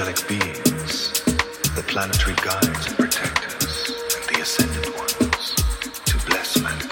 angelic beings, the planetary guides and protectors, and the ascended ones, to bless mankind.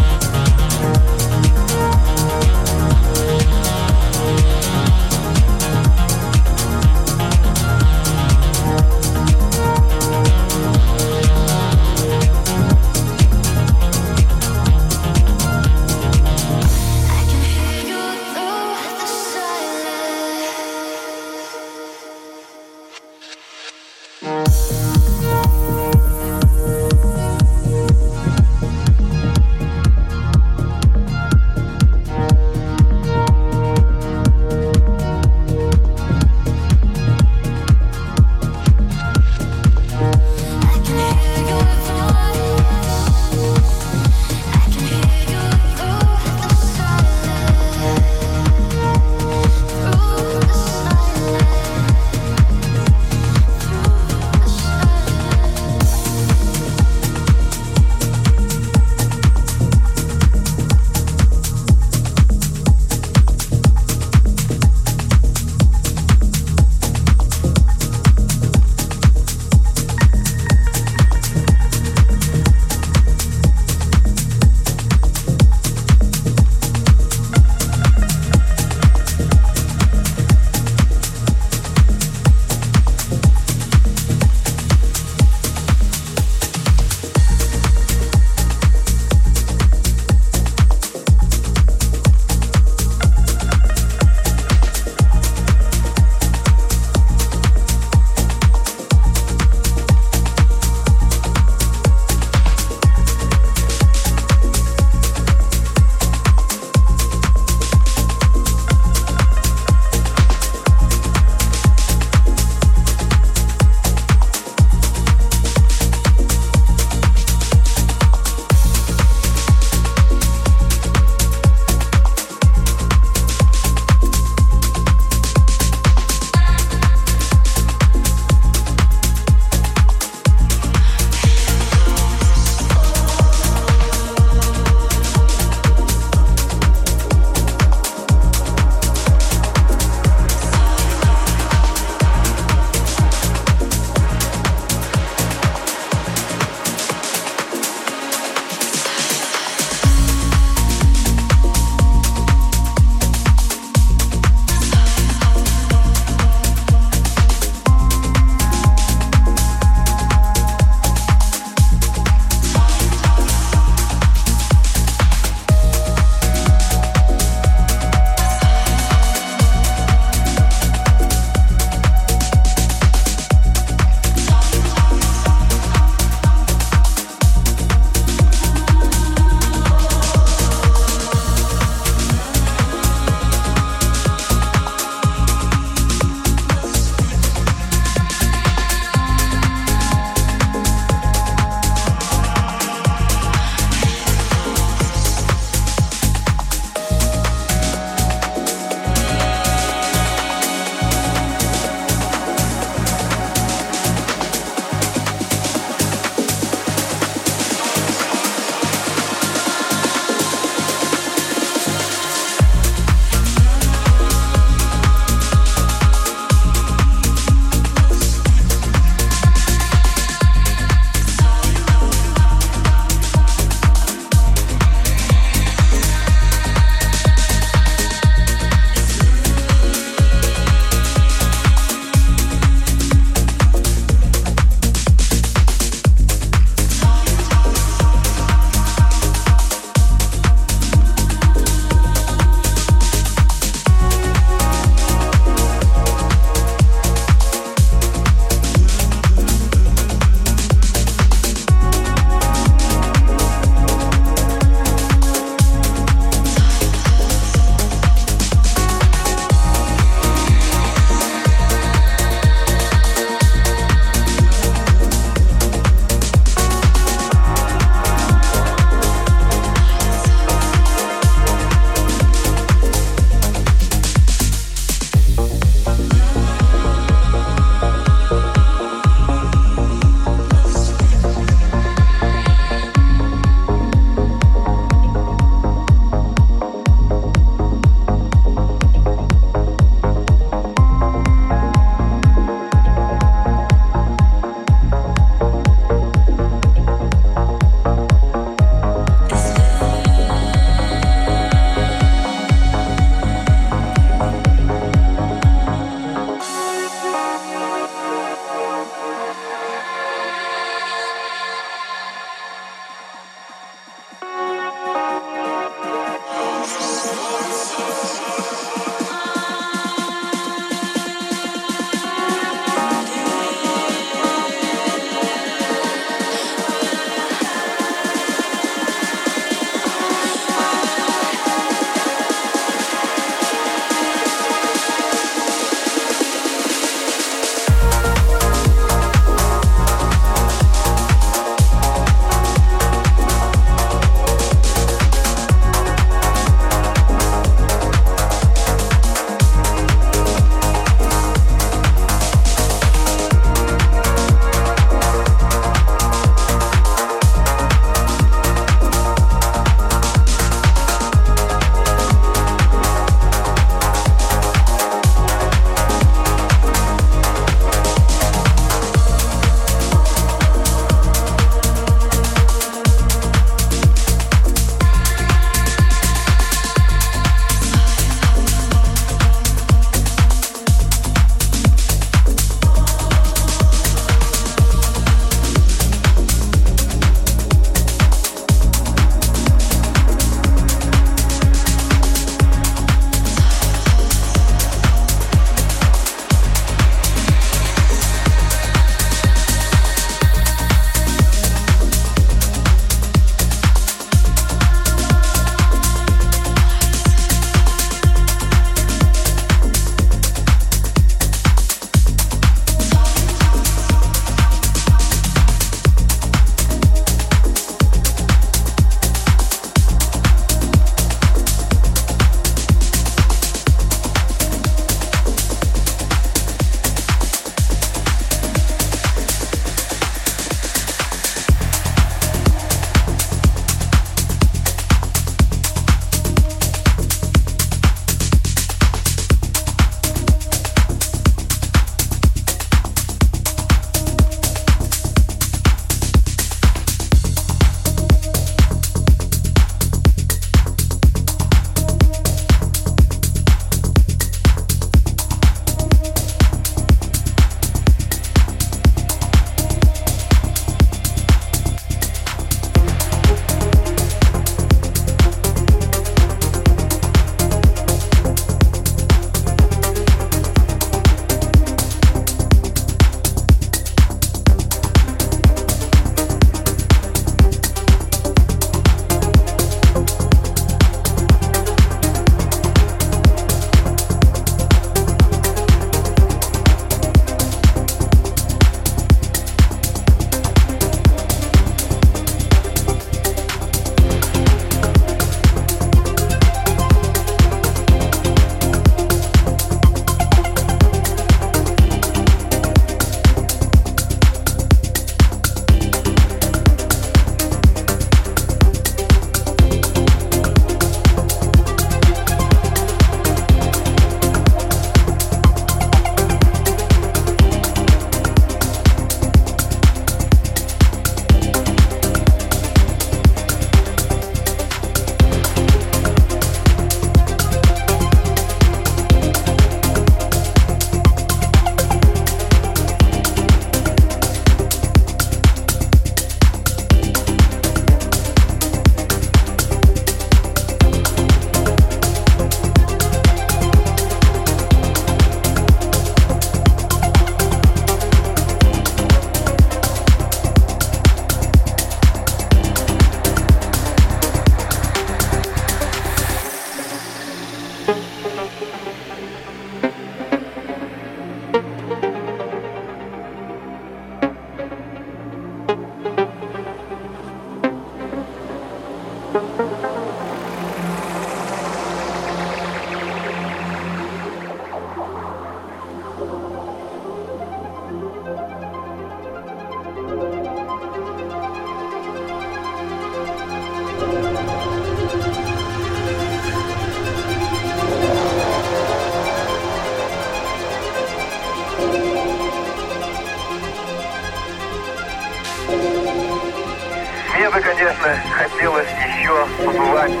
побывать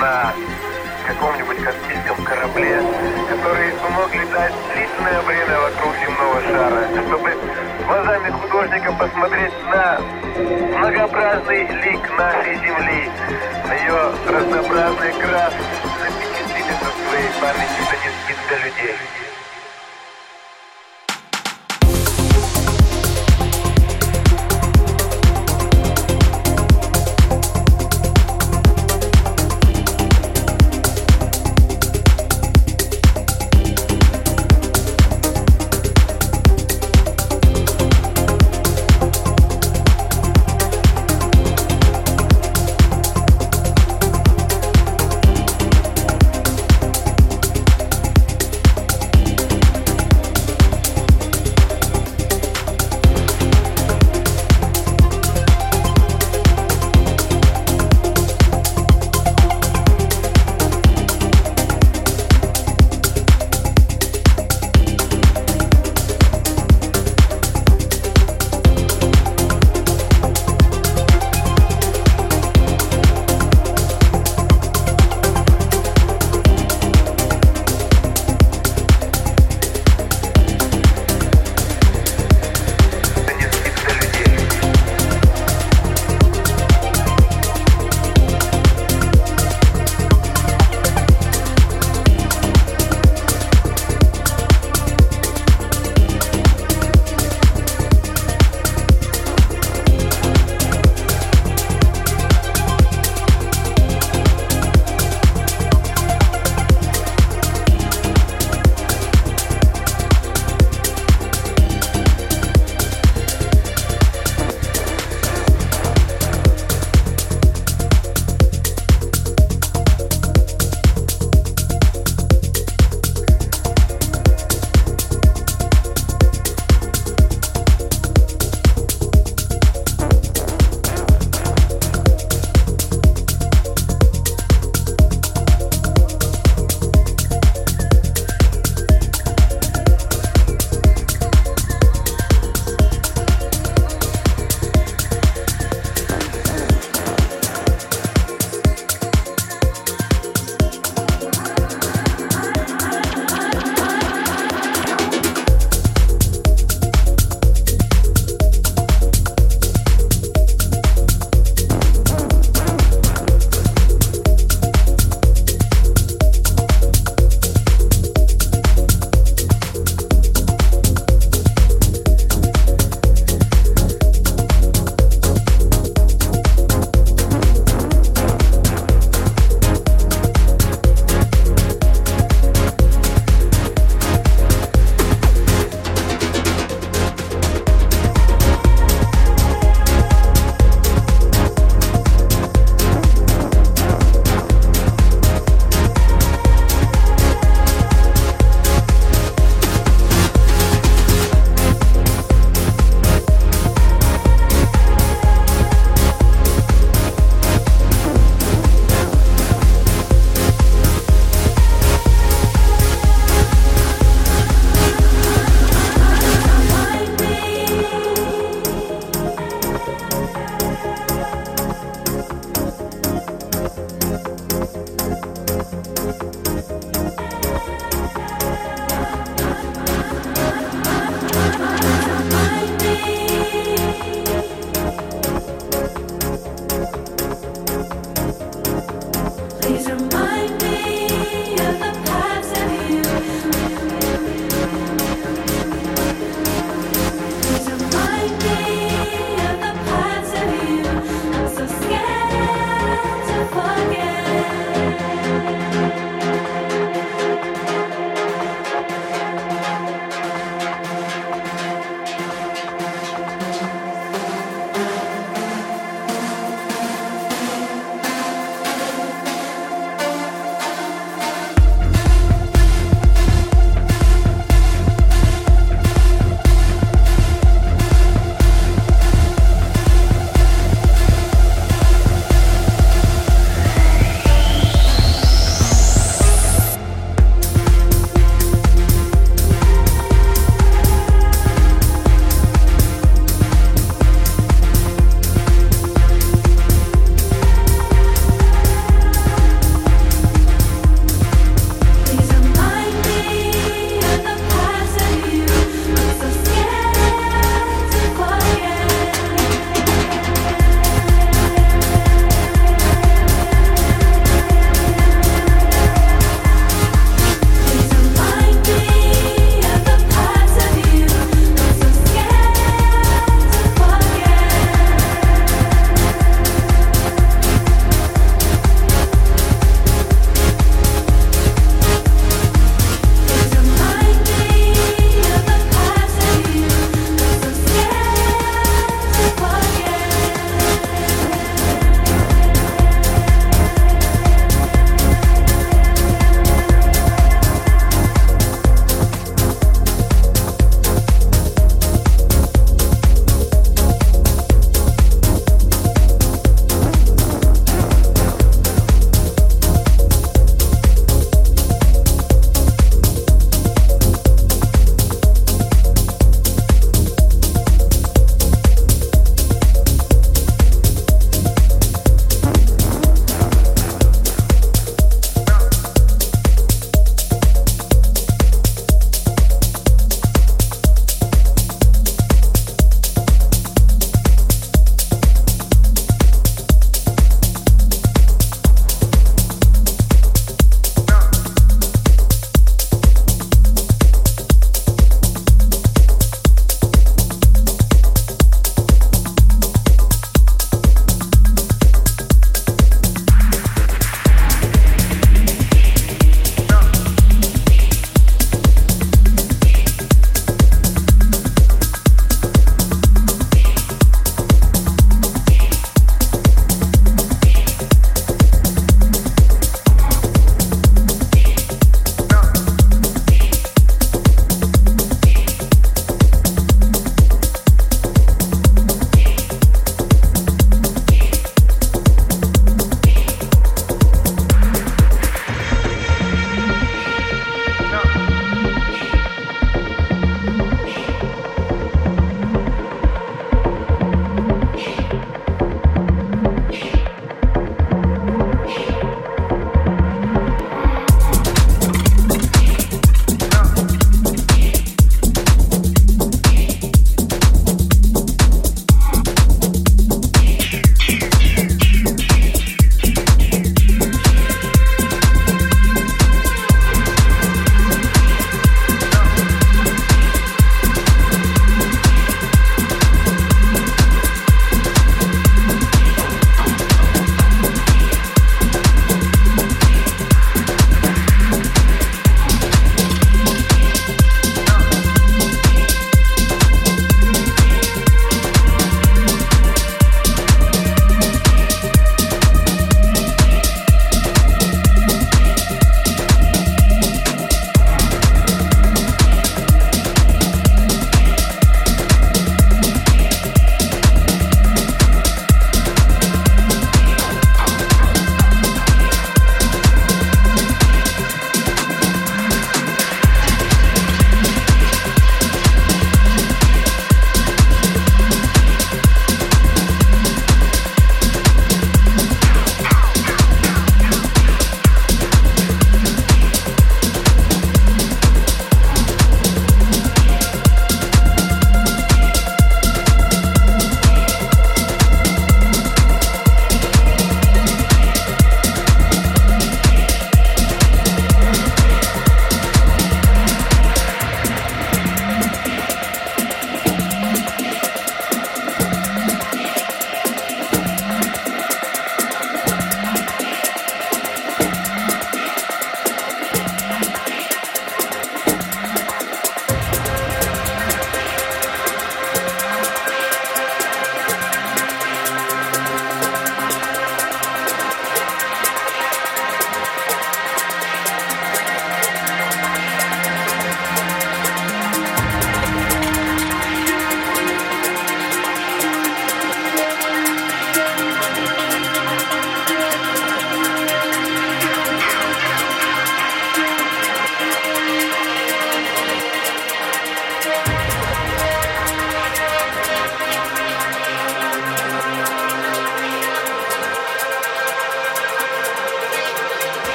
на каком-нибудь космическом корабле, который мог летать длительное время вокруг земного шара, чтобы глазами художника посмотреть на многообразный лик нашей Земли, на ее разнообразный крас, запечатлеть это в своей памяти донести до людей.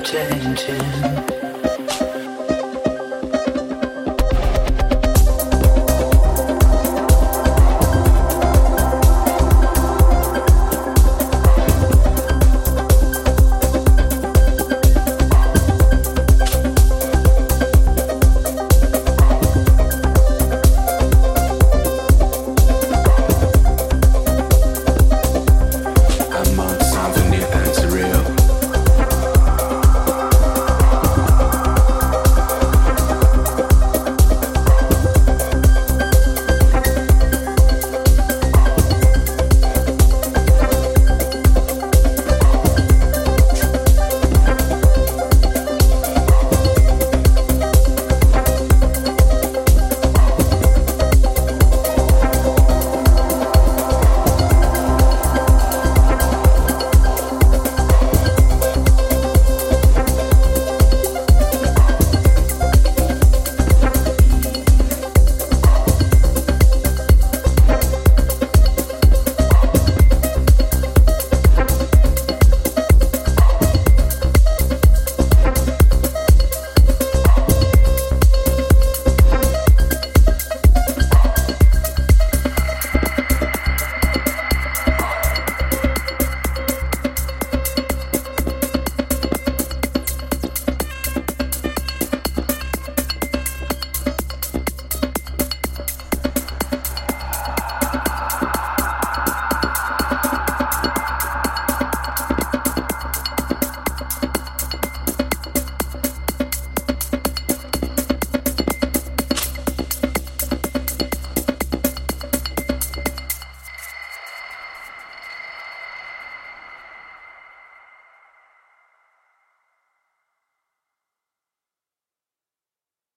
attention.